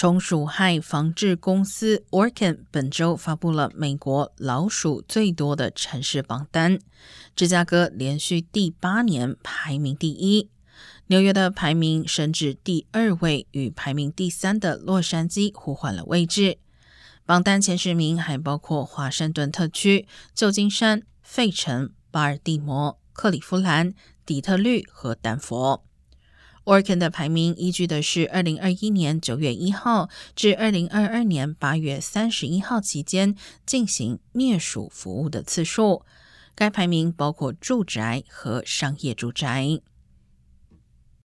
虫鼠害防治公司 Orkin 本周发布了美国老鼠最多的城市榜单，芝加哥连续第8年排名第1，纽约的排名升至第2位，与排名第3的洛杉矶互换了位置。榜单前10名还包括华盛顿特区、旧金山、费城、巴尔的摩、克利夫兰、底特律和丹佛。Orkin 的排名依据的是2021年9月1号至2022年8月31号期间进行灭鼠服务的次数。该排名包括住宅和商业住宅。